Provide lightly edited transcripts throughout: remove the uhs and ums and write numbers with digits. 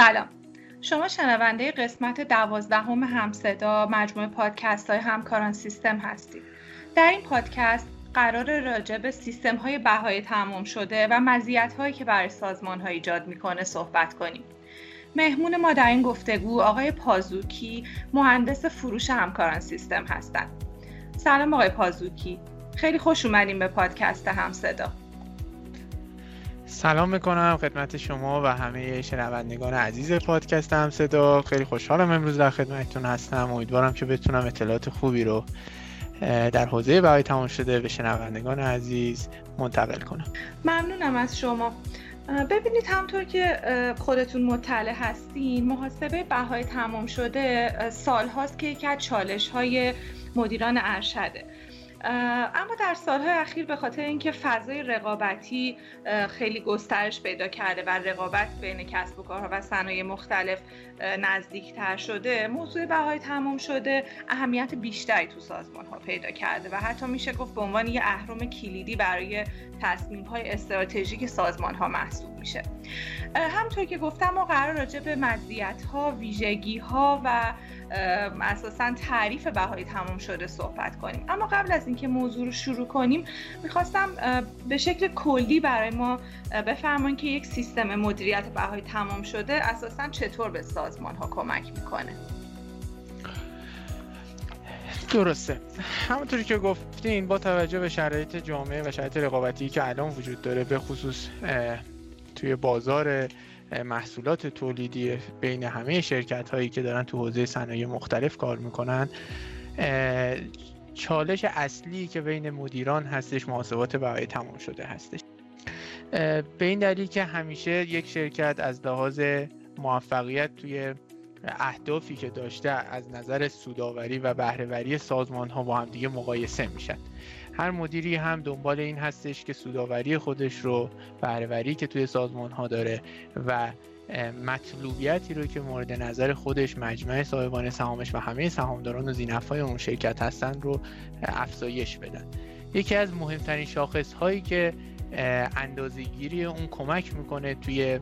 سلام، شما شنونده قسمت 12 همصدا مجموعه پادکست های همکاران سیستم هستید. در این پادکست قرار راجع به سیستم های بهای تمام شده و مزیت هایی که برای سازمان ها ایجاد میکنه صحبت کنیم. مهمون ما در این گفتگو آقای پازوکی، مهندس فروش همکاران سیستم هستند. سلام آقای پازوکی، خیلی خوش اومدیم به پادکست همصدا. سلام میکنم خدمت شما و همه شنوندگان عزیز پادکست همصدا. خیلی خوشحالم امروز در خدمتتون هستم. امیدوارم که بتونم اطلاعات خوبی رو در حوزه بهای تمام شده به شنوندگان عزیز منتقل کنم. ممنونم از شما. ببینید، همطور که خودتون مطلع هستین، محاسبه بهای تمام شده سالهاست که یکی از چالش‌های مدیران ارشده، اما در سالهای اخیر به خاطر اینکه فضای رقابتی خیلی گسترش پیدا کرده و رقابت بین کسب و کارها و صنایع مختلف نزدیکتر شده، موضوع بهای تمام شده اهمیت بیشتری تو سازمان‌ها پیدا کرده و حتی میشه گفت به عنوان یه اهرم کلیدی برای تصمیم‌های استراتژیک سازمان‌ها محسوب میشه. همونطور که گفتم، ما قرار راجع به مزیت‌ها، ویژگی‌ها و اساساً تعریف بهای تمام شده صحبت کنیم. اما قبل از اینکه موضوع رو شروع کنیم، میخواستم به شکل کلی برای ما بفرمایید که یک سیستم مدیریت بهای تمام شده اساساً چطور به سازمان ها کمک میکنه. درسته، همونطوری که گفتین با توجه به شرایط جامعه و شرایط رقابتی که الان وجود داره، به خصوص توی بازار محصولات تولیدی بین همه شرکت هایی که دارن تو حوزه صنایع مختلف کار میکنن، چالش اصلی که بین مدیران هستش محاسبات بهای تمام شده هستش، به این دلیل که همیشه یک شرکت از لحاظ موفقیت توی اهدافی که داشته از نظر سوداوری و بهره‌وری سازمان‌ها با هم دیگه مقایسه میشن. هر مدیری هم دنبال این هستش که سوداوری خودش رو، بهره‌وری که توی سازمان‌ها داره و مطلوبیتی رو که مورد نظر خودش، مجمع صاحبان سهامش و همه سهامداران و ذی‌نفع‌های اون شرکت هستن رو افزایش بدن. یکی از مهمترین شاخص‌هایی که اندازه‌گیری اون کمک می‌کنه توی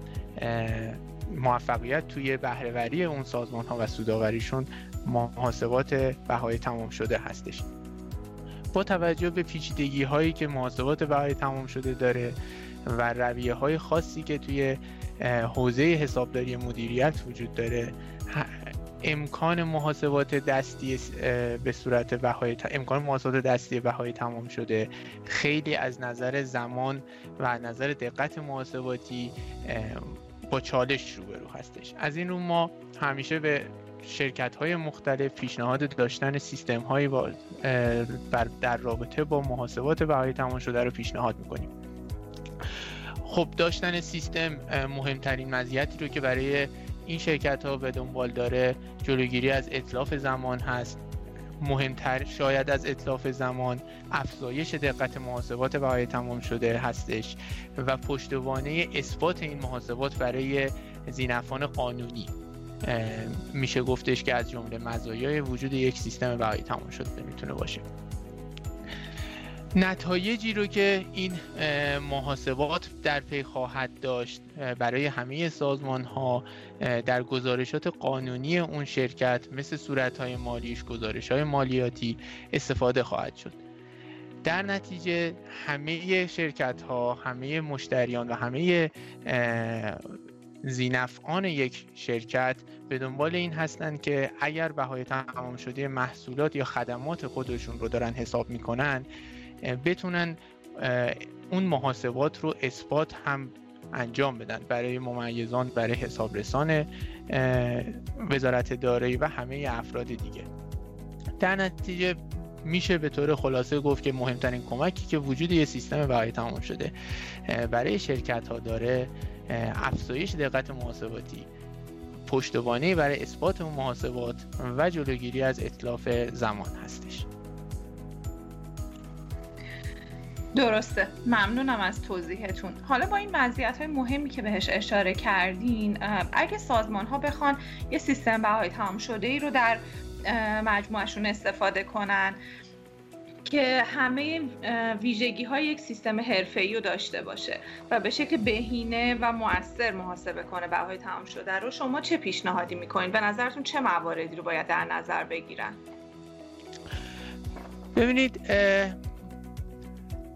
موفقیت توی بهره‌وری اون سازمان‌ها و سوداوریشون، محاسبات بهای تمام شده هستش. با توجه به پیچیدگی‌هایی که محاسبات بهای تمام شده داره و رویه‌های خاصی که توی حوزه حسابداری مدیریت وجود داره، امکان محاسبات دستی به صورت امکان محاسبات دستی بهای تمام شده خیلی از نظر زمان و از نظر دقت محاسباتی با چالش روبرو هستش. از این رو ما همیشه به شرکت‌های مختلف پیشنهاد داشتن سیستم‌هایی در رابطه با محاسبات بهای تمام شده رو پیشنهاد می‌کنیم. خب، داشتن سیستم مهمترین مزیتی رو که برای این شرکت‌ها به دنبال داره، جلوگیری از اتلاف زمان هست. مهمتر شاید از اتلاف زمان، افزایش دقت محاسبات بهای تمام شده هستش و پشتوانه اثبات این محاسبات برای ذی‌نفعان قانونی میشه گفتش که از جمله مزایای وجود یک سیستم بهای تمام شده میتونه باشه. نتایجی رو که این محاسبات در پی خواهد داشت برای همه سازمان‌ها در گزارشات قانونی اون شرکت، مثل صورت‌های مالیش، گزارش‌های مالیاتی استفاده خواهد شد. در نتیجه همه شرکت‌ها، همه مشتریان و همه ذی‌نفعان یک شرکت به دنبال این هستند که اگر بهای تمام شده محصولات یا خدمات خودشون رو دارن حساب می‌کنن، بتونن اون محاسبات رو اثبات هم انجام بدن برای ممیزان، برای حسابرسان وزارت دارایی و همه افراد دیگه. در نتیجه میشه به طور خلاصه گفت که مهمترین کمکی که وجود یه سیستم بهای تمام شده برای شرکت ها داره، افزایش دقت محاسباتی، پشتوانه برای اثبات اون محاسبات و جلوگیری از اتلاف زمان هستش. درسته، ممنونم از توضیحتون. حالا با این مزیت‌های مهمی که بهش اشاره کردین، اگه سازمان‌ها بخوان یه سیستم بهای تمام شده‌ای رو در مجموعه‌شون استفاده کنن، که همه ویژگی‌های یک سیستم حرفه‌ای رو داشته باشه و به شکل بهینه و مؤثر محاسبه کنه بهای تمام شده رو. شما چه پیشنهادی می‌کنید؟ به نظرتون چه مواردی رو باید در نظر بگیرن؟ ببینید،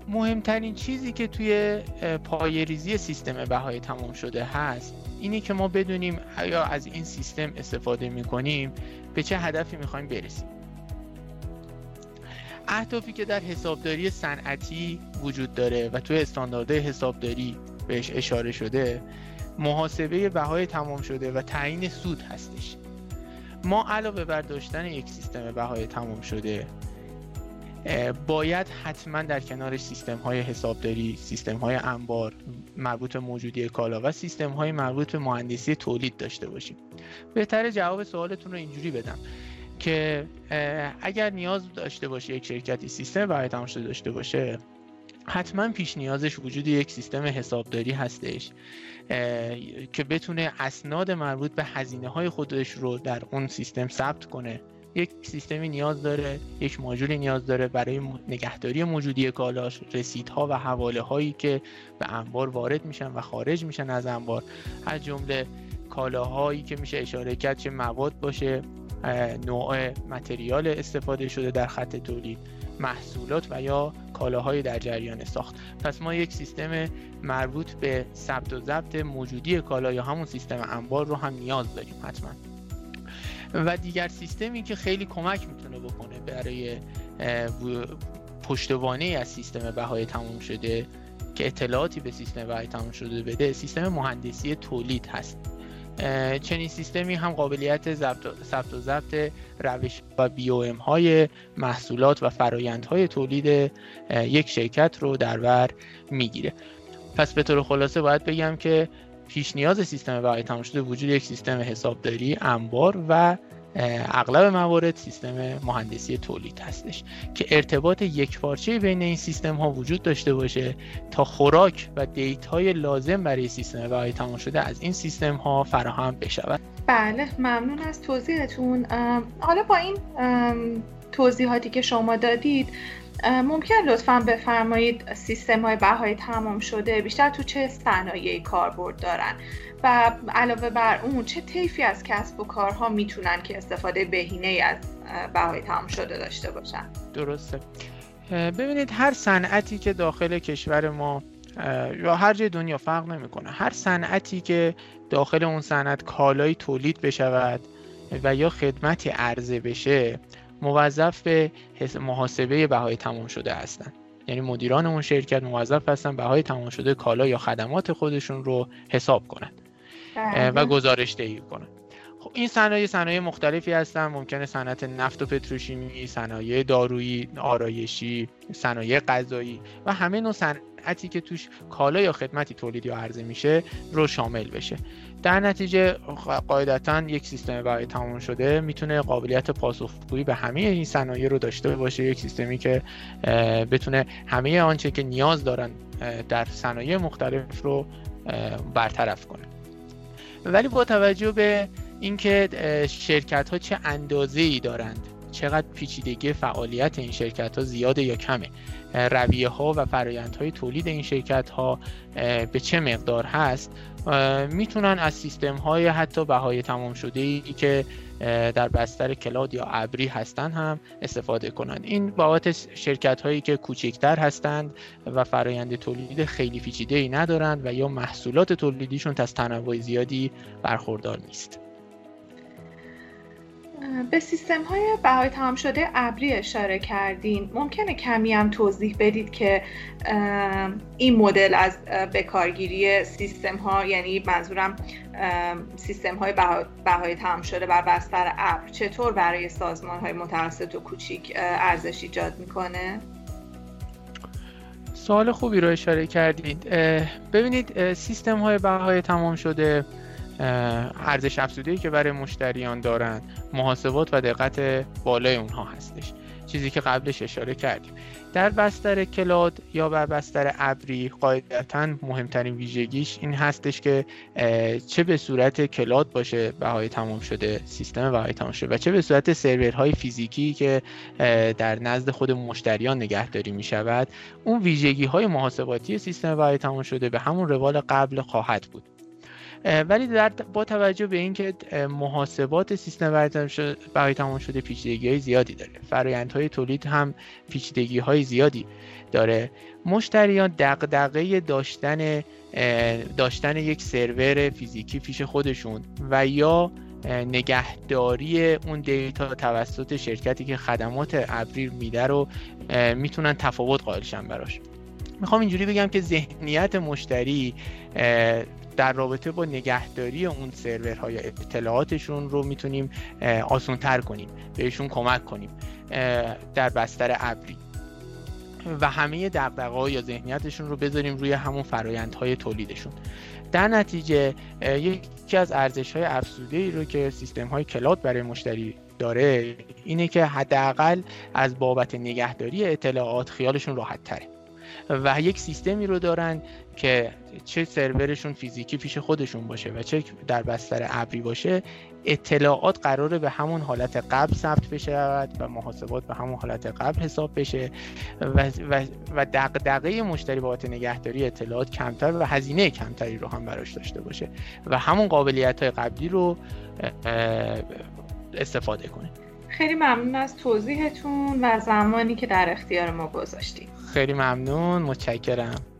مهمترین چیزی که توی پایه‌ریزی سیستم بهای تمام شده هست اینه که ما بدونیم آیا از این سیستم استفاده می‌کنیم به چه هدفی می‌خوایم برسیم. اهدافی که در حسابداری صنعتی وجود داره و توی استانداردهای حسابداری بهش اشاره شده، محاسبه بهای تمام شده و تعیین سود هستش. ما علاوه بر داشتن یک سیستم بهای تمام شده باید حتما در کنارش سیستم‌های حسابداری، سیستم‌های انبار مربوط به موجودی کالا و سیستم‌های مربوط به مهندسی تولید داشته باشیم. بهتره جواب سوالتون رو اینجوری بدم که اگر نیاز داشته باشه یک شرکتی سیستم برای تمام شده داشته باشه، حتما پیش نیازش وجود یک سیستم حسابداری هستش که بتونه اسناد مربوط به هزینه‌های خودش رو در اون سیستم ثبت کنه. یک سیستمی نیاز داره، یک ماژولی نیاز داره برای نگهداری موجودی کالاش، رسیدها و حواله هایی که به انبار وارد میشن و خارج میشن از انبار، از جمله کالاهایی که میشه اشاره کرد چه مواد باشه، نوع متریال استفاده شده در خط تولید، محصولات و یا کالاهای در جریان ساخت. پس ما یک سیستم مربوط به ثبت و ضبط موجودی کالا یا همون سیستم انبار رو هم نیاز داریم حتما. و دیگر سیستمی که خیلی کمک میتونه بکنه برای پشتوانه از سیستم بهای تمام شده که اطلاعاتی به سیستم بهای تمام شده بده، سیستم مهندسی تولید هست. چنین سیستمی هم قابلیت ثبت و ضبط روش و BOM های محصولات و فرایندهای تولید یک شرکت رو در بر میگیره. پس به طور خلاصه باید بگم که پیش نیاز سیستم بهای تمام شده وجود یک سیستم حسابداری، انبار و اغلب موارد سیستم مهندسی تولید هستش که ارتباط یکپارچه بین این سیستم ها وجود داشته باشه تا خوراک و دیتای لازم برای سیستم بهای تمام شده از این سیستم ها فراهم بشود. بله، ممنون از توضیحتون. حالا با این توضیحاتی که شما دادید، ممکن لطفاً بفرمایید سیستم‌های بهای تمام شده بیشتر تو چه صنایعی کاربرد دارن و علاوه بر اون چه طیفی از کسب و کارها میتونن که استفاده بهینه‌ای از بهای تمام شده داشته باشن؟ درسته. ببینید، هر صنعتی که داخل کشور ما یا هر جای دنیا فرق نمی‌کنه، هر صنعتی که داخل اون صنعت کالای تولید بشود و یا خدمتی عرضه بشه موظف به محاسبه بهای تمام شده هستند. یعنی مدیران اون شرکت موظف هستن بهای تمام شده کالا یا خدمات خودشون رو حساب کنن و گزارش دهی کنن. خب این صنایع مختلفی هستن. ممکنه صنعت نفت و پتروشیمی، صنایع دارویی، آرایشی، صنایع غذایی و همه نوع صنعتی که توش کالا یا خدمتی تولید یا عرضه میشه رو شامل بشه. در نتیجه قاعدتاً یک سیستم بهای تمام شده میتونه قابلیت پاسخگویی به همه این صنایع رو داشته باشه. یک سیستمی که بتونه همه آنچه که نیاز دارن در صنایع مختلف رو برطرف کنه. ولی با توجه به اینکه شرکت‌ها چه اندازه‌ای دارند، چقدر پیچیدگی فعالیت این شرکت‌ها زیاده یا کمه، رویه‌ها و فرآیندهای تولید این شرکت‌ها به چه مقدار هست، میتونن از سیستم‌های حتی بهای تمام شده‌ای که در بستر کلاد یا ابری هستن هم استفاده کنن. این بابت شرکت‌هایی که کوچکتر هستند و فرآیند تولید خیلی پیچیده‌ای ندارند و یا محصولات تولیدیشون از تنوع زیادی برخوردار نیست. به سیستم‌های بهای تمام شده ابری اشاره کردین. ممکنه کمی هم توضیح بدید که این مدل از بکارگیری سیستم‌ها، یعنی منظورم سیستم‌های بهای تمام شده بر بستر ابر، چطور برای سازمان‌های متوسط و کوچک ارزش ایجاد می‌کنه؟ سوال خوبی رو اشاره کردید. ببینید، سیستم‌های بهای تمام شده ارزش افزوده‌ای که برای مشتریان دارند محاسبات و دقت بالای اونها هستش. چیزی که قبلش اشاره کردیم. در بستر کلاد یا بستر ابری قاعدتاً مهمترین ویژگیش این هستش که چه به صورت کلاد باشه بهای تمام شده، سیستم بهای تمام شده، و چه به صورت سرورهای فیزیکی که در نزد خود مشتریان نگهداری می شود، اون ویژگی‌های محاسباتی سیستم بهای تمام شده به همون روال قبل خواهد بود. ولی با توجه به اینکه محاسبات سیستم بهای تمام شده پیچیدگی‌های زیادی داره، فرآیندهای تولید هم پیچیدگی‌های زیادی داره، مشتریان دغدغه داشتن یک سرور فیزیکی پیش خودشون و یا نگهداری اون دیتا توسط شرکتی که خدمات ابری میده رو میتونن تفاوت قائلشن براش. میخوام اینجوری بگم که ذهنیت مشتری در رابطه با نگهداری اون سرورها یا اطلاعاتشون رو میتونیم آسان‌تر کنیم، بهشون کمک کنیم در بستر ابری، و همه دغدغه‌ها یا ذهنیتشون رو بذاریم روی همون فرآیندهای تولیدشون. در نتیجه یکی از ارزش‌های افزوده‌ای رو که سیستم‌های کلاد برای مشتری داره اینه که حداقل از بابت نگهداری اطلاعات خیالشون راحت‌تره و یک سیستمی رو دارن که چه سرورشون فیزیکی پیش خودشون باشه و چه در بستر ابری باشه، اطلاعات قراره به همون حالت قبل ثبت بشه و محاسبات به همون حالت قبل حساب بشه و دغدغه مشتری بابت نگهداری اطلاعات کمتر و هزینه کمتری رو هم براش داشته باشه و همون قابلیت‌های قبلی رو استفاده کنه. خیلی ممنون از توضیحتون و زمانی که در اختیار ما گذاشتید. خیلی ممنون، متشکرم.